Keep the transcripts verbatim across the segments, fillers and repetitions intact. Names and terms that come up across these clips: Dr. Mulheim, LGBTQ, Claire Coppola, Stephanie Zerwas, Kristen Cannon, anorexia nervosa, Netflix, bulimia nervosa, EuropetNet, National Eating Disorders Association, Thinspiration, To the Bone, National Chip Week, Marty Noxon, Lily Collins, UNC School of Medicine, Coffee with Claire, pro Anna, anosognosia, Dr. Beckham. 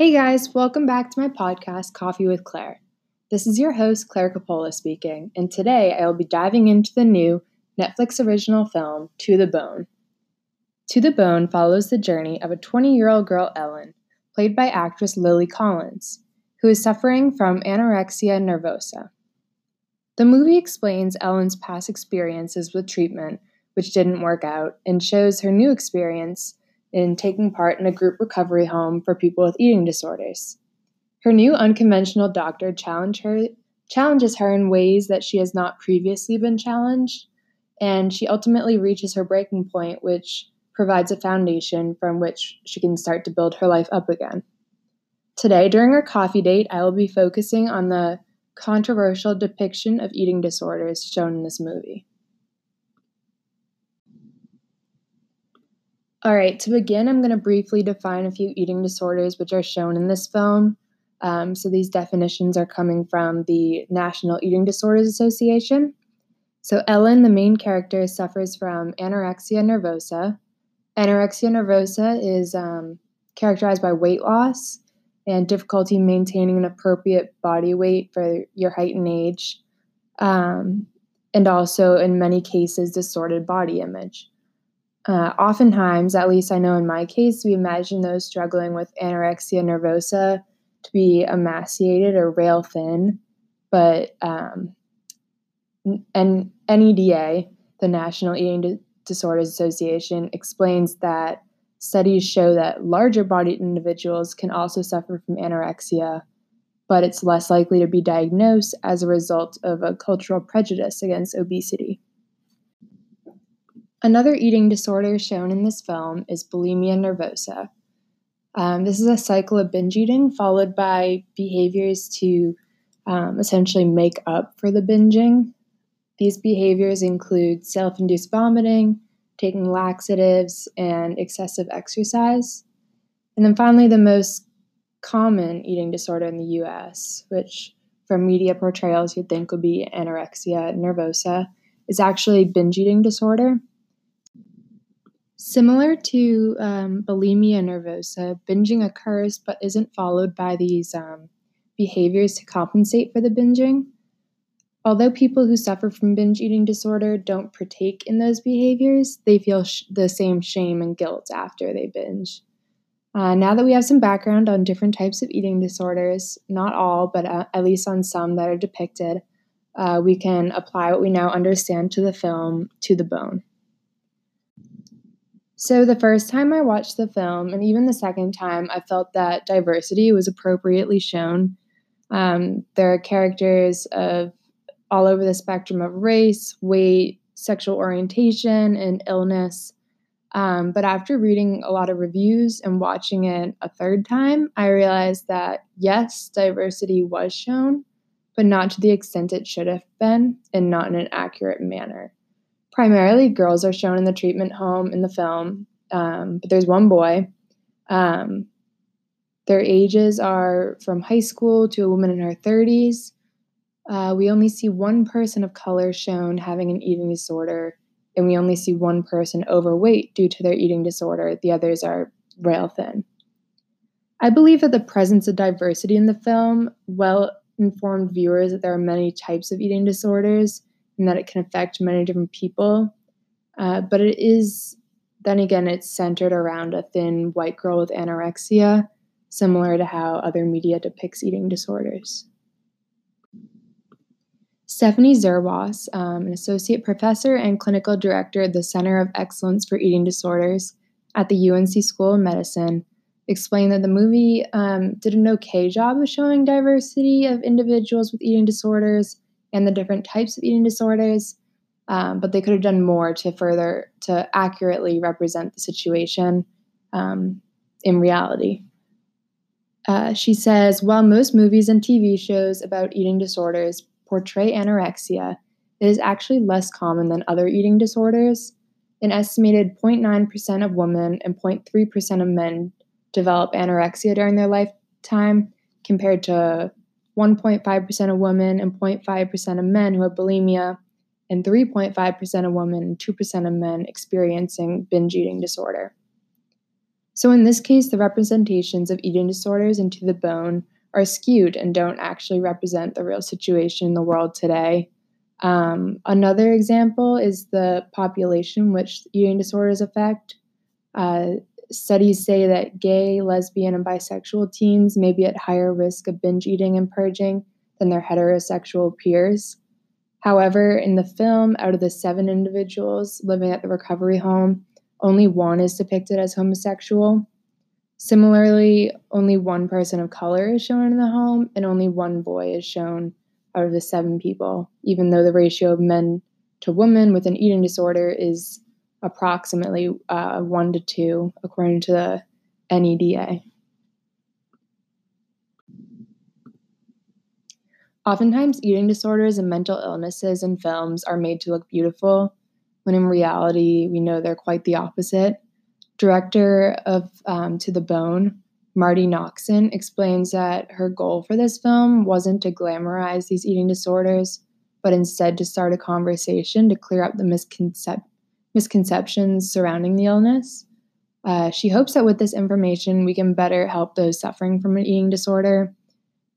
Hey guys, welcome back to my podcast, Coffee with Claire. This is your host, Claire Coppola speaking, and today I will be diving into the new Netflix original film, To the Bone. To the Bone follows the journey of a twenty-year-old girl, Ellen, played by actress Lily Collins, who is suffering from anorexia nervosa. The movie explains Ellen's past experiences with treatment, which didn't work out, and shows her new experience in taking part in a group recovery home for people with eating disorders. Her new unconventional doctor challenge her, challenges her in ways that she has not previously been challenged, and she ultimately reaches her breaking point, which provides a foundation from which she can start to build her life up again. Today, during our coffee date, I will be focusing on the controversial depiction of eating disorders shown in this movie. All right, to begin, I'm going to briefly define a few eating disorders which are shown in this film. Um, so these definitions are coming from the National Eating Disorders Association. So Ellen, the main character, suffers from anorexia nervosa. Anorexia nervosa is um, characterized by weight loss and difficulty maintaining an appropriate body weight for your height and age, um, and also, in many cases, distorted body image. Uh, oftentimes, at least I know in my case, we imagine those struggling with anorexia nervosa to be emaciated or rail thin, but um, and N E D A, the National Eating Disorders Association, explains that studies show that larger-bodied individuals can also suffer from anorexia, but it's less likely to be diagnosed as a result of a cultural prejudice against obesity. Another eating disorder shown in this film is bulimia nervosa. Um, this is a cycle of binge eating followed by behaviors to um, essentially make up for the binging. These behaviors include self-induced vomiting, taking laxatives, and excessive exercise. And then finally, the most common eating disorder in the U S, which from media portrayals you'd think would be anorexia nervosa, is actually binge eating disorder. Similar to um, bulimia nervosa, binging occurs but isn't followed by these um, behaviors to compensate for the binging. Although people who suffer from binge eating disorder don't partake in those behaviors, they feel sh- the same shame and guilt after they binge. Uh, now that we have some background on different types of eating disorders, not all, but uh, at least on some that are depicted, uh, we can apply what we now understand to the film To the Bone. So the first time I watched the film, and even the second time, I felt that diversity was appropriately shown. Um, there are characters of all over the spectrum of race, weight, sexual orientation, and illness. Um, but after reading a lot of reviews and watching it a third time, I realized that, yes, diversity was shown, but not to the extent it should have been, and not in an accurate manner. Primarily, girls are shown in the treatment home in the film, um, but there's one boy. Um, their ages are from high school to a woman in her thirties. Uh, we only see one person of color shown having an eating disorder, and we only see one person overweight due to their eating disorder. The others are rail thin. I believe that the presence of diversity in the film well-informed viewers that there are many types of eating disorders, and that it can affect many different people. Uh, but it is, then again, it's centered around a thin white girl with anorexia, similar to how other media depicts eating disorders. Stephanie Zerwas, um, an associate professor and clinical director at the Center of Excellence for Eating Disorders at the U N C School of Medicine, explained that the movie um, did an okay job of showing diversity of individuals with eating disorders and the different types of eating disorders, um, but they could have done more to further, to accurately represent the situation um, in reality. Uh, she says, while most movies and T V shows about eating disorders portray anorexia, it is actually less common than other eating disorders. An estimated zero point nine percent of women and zero point three percent of men develop anorexia during their lifetime, compared to one point five percent of women and zero point five percent of men who have bulimia, and three point five percent of women and two percent of men experiencing binge eating disorder. So in this case, the representations of eating disorders in To the Bone are skewed and don't actually represent the real situation in the world today. Um, another example is the population which eating disorders affect. Uh, studies say that gay, lesbian, and bisexual teens may be at higher risk of binge eating and purging than their heterosexual peers. However, in the film, out of the seven individuals living at the recovery home, only one is depicted as homosexual. Similarly, only one person of color is shown in the home, and only one boy is shown out of the seven people, even though the ratio of men to women with an eating disorder is approximately uh, one to two, according to the N E D A. Oftentimes, eating disorders and mental illnesses in films are made to look beautiful, when in reality, we know they're quite the opposite. Director of um, To the Bone, Marty Noxon, explains that her goal for this film wasn't to glamorize these eating disorders, but instead to start a conversation to clear up the misconcep- misconceptions surrounding the illness. Uh, she hopes that with this information, we can better help those suffering from an eating disorder.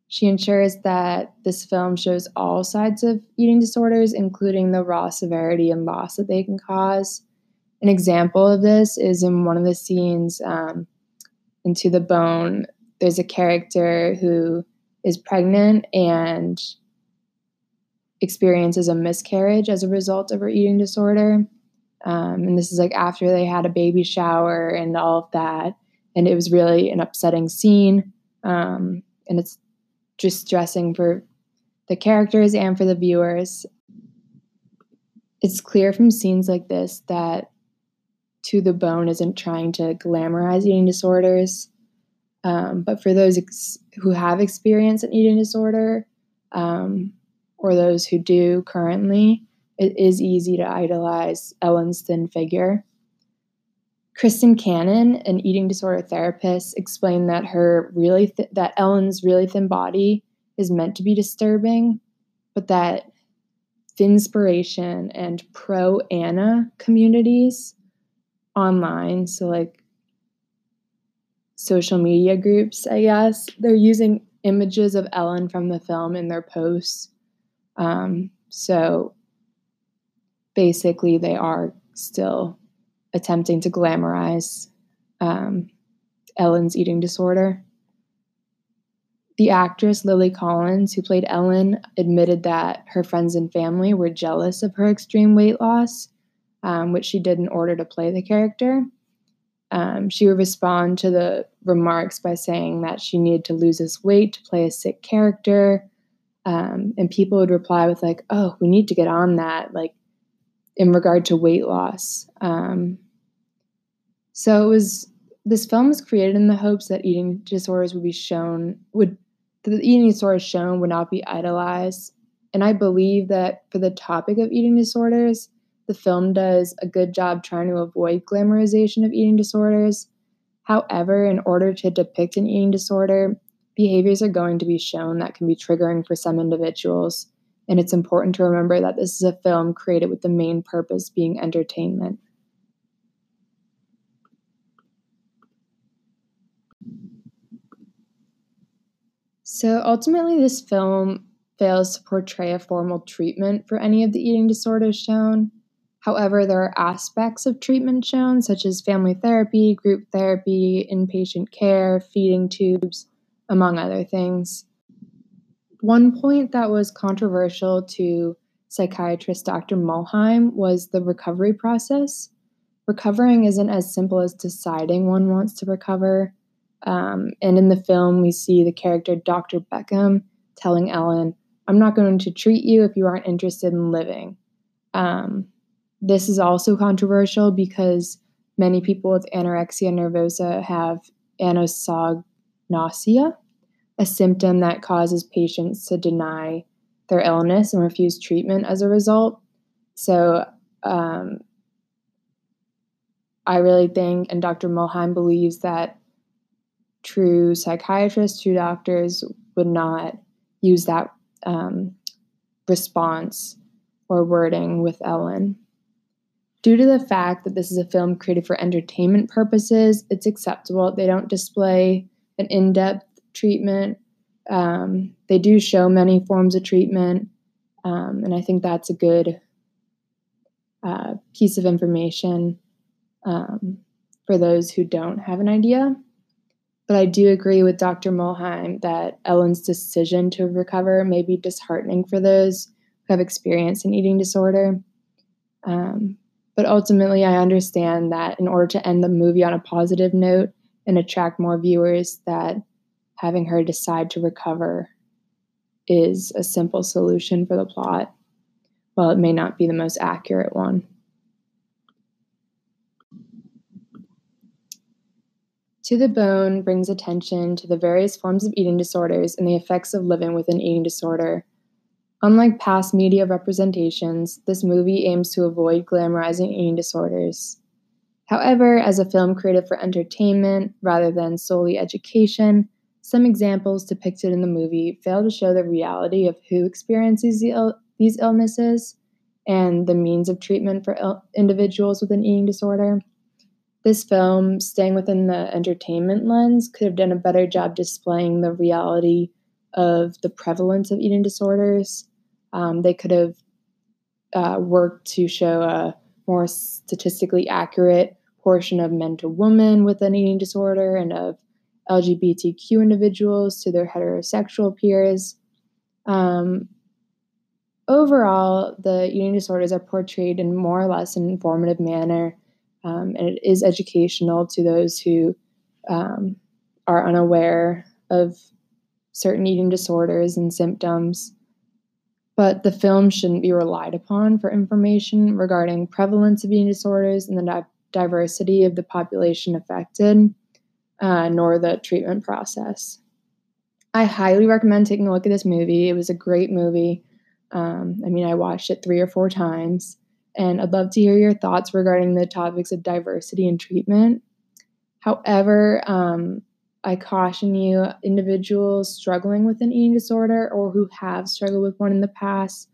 She ensures that this film shows all sides of eating disorders, including the raw severity and loss that they can cause. An example of this is in one of the scenes um, in To the Bone. There's a character who is pregnant and experiences a miscarriage as a result of her eating disorder. Um, and this is like after they had a baby shower and all of that. And it was really an upsetting scene. Um, and it's distressing for the characters and for the viewers. It's clear from scenes like this that To the Bone isn't trying to glamorize eating disorders, um, but for those ex- who have experienced an eating disorder, um, or those who do currently, it is easy to idolize Ellen's thin figure. Kristen Cannon, an eating disorder therapist, explained that her really th- that Ellen's really thin body is meant to be disturbing, but that Thinspiration and pro Anna communities online, so like social media groups, I guess, they're using images of Ellen from the film in their posts. Um, so basically, they are still attempting to glamorize um, Ellen's eating disorder. The actress Lily Collins, who played Ellen, admitted that her friends and family were jealous of her extreme weight loss, um, which she did in order to play the character. Um, she would respond to the remarks by saying that she needed to lose this weight to play a sick character. Um, and people would reply with like, oh, we need to get on that, like in regard to weight loss. Um, so it was, this film was created in the hopes that eating disorders would be shown, would the eating disorders shown would not be idolized. And I believe that for the topic of eating disorders, the film does a good job trying to avoid glamorization of eating disorders. However, in order to depict an eating disorder, behaviors are going to be shown that can be triggering for some individuals. And it's important to remember that this is a film created with the main purpose being entertainment. So ultimately, this film fails to portray a formal treatment for any of the eating disorders shown. However, there are aspects of treatment shown, such as family therapy, group therapy, inpatient care, feeding tubes, among other things. One point that was controversial to psychiatrist Doctor Mulheim was the recovery process. Recovering isn't as simple as deciding one wants to recover. Um, and in the film, we see the character Doctor Beckham telling Ellen, I'm not going to treat you if you aren't interested in living. Um, this is also controversial because many people with anorexia nervosa have anosognosia, a symptom that causes patients to deny their illness and refuse treatment as a result. So um, I really think, and Doctor Mulheim believes that true psychiatrists, true doctors would not use that um, response or wording with Ellen. Due to the fact that this is a film created for entertainment purposes, it's acceptable. They don't display an in-depth treatment. Um, they do show many forms of treatment, um, and I think that's a good uh, piece of information um, for those who don't have an idea. But I do agree with Doctor Mulheim that Ellen's decision to recover may be disheartening for those who have experienced an eating disorder. Um, but ultimately, I understand that in order to end the movie on a positive note and attract more viewers, that having her decide to recover is a simple solution for the plot, while it may not be the most accurate one. To the Bone brings attention to the various forms of eating disorders and the effects of living with an eating disorder. Unlike past media representations, this movie aims to avoid glamorizing eating disorders. However, as a film created for entertainment rather than solely education, some examples depicted in the movie fail to show the reality of who experiences the il- these illnesses and the means of treatment for il- individuals with an eating disorder. This film, staying within the entertainment lens, could have done a better job displaying the reality of the prevalence of eating disorders. Um, they could have uh, worked to show a more statistically accurate portion of men to women with an eating disorder and of L G B T Q individuals to their heterosexual peers. Um, overall, the eating disorders are portrayed in more or less an informative manner, um, and it is educational to those who um, are unaware of certain eating disorders and symptoms. But the film shouldn't be relied upon for information regarding prevalence of eating disorders and the di- diversity of the population affected, uh, nor the treatment process. I highly recommend taking a look at this movie. It was a great movie. Um, I mean, I watched it three or four times, and I'd love to hear your thoughts regarding the topics of diversity and treatment. However, um, I caution you, individuals struggling with an eating disorder or who have struggled with one in the past,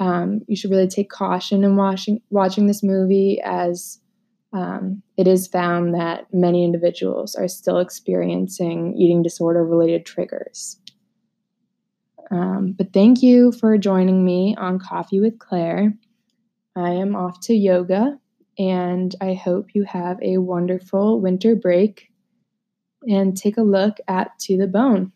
um, you should really take caution in watching, watching this movie, as um, it is found that many individuals are still experiencing eating disorder-related triggers. Um, but thank you for joining me on Coffee with Claire. I am off to yoga, and I hope you have a wonderful winter break. And take a look at To the Bone.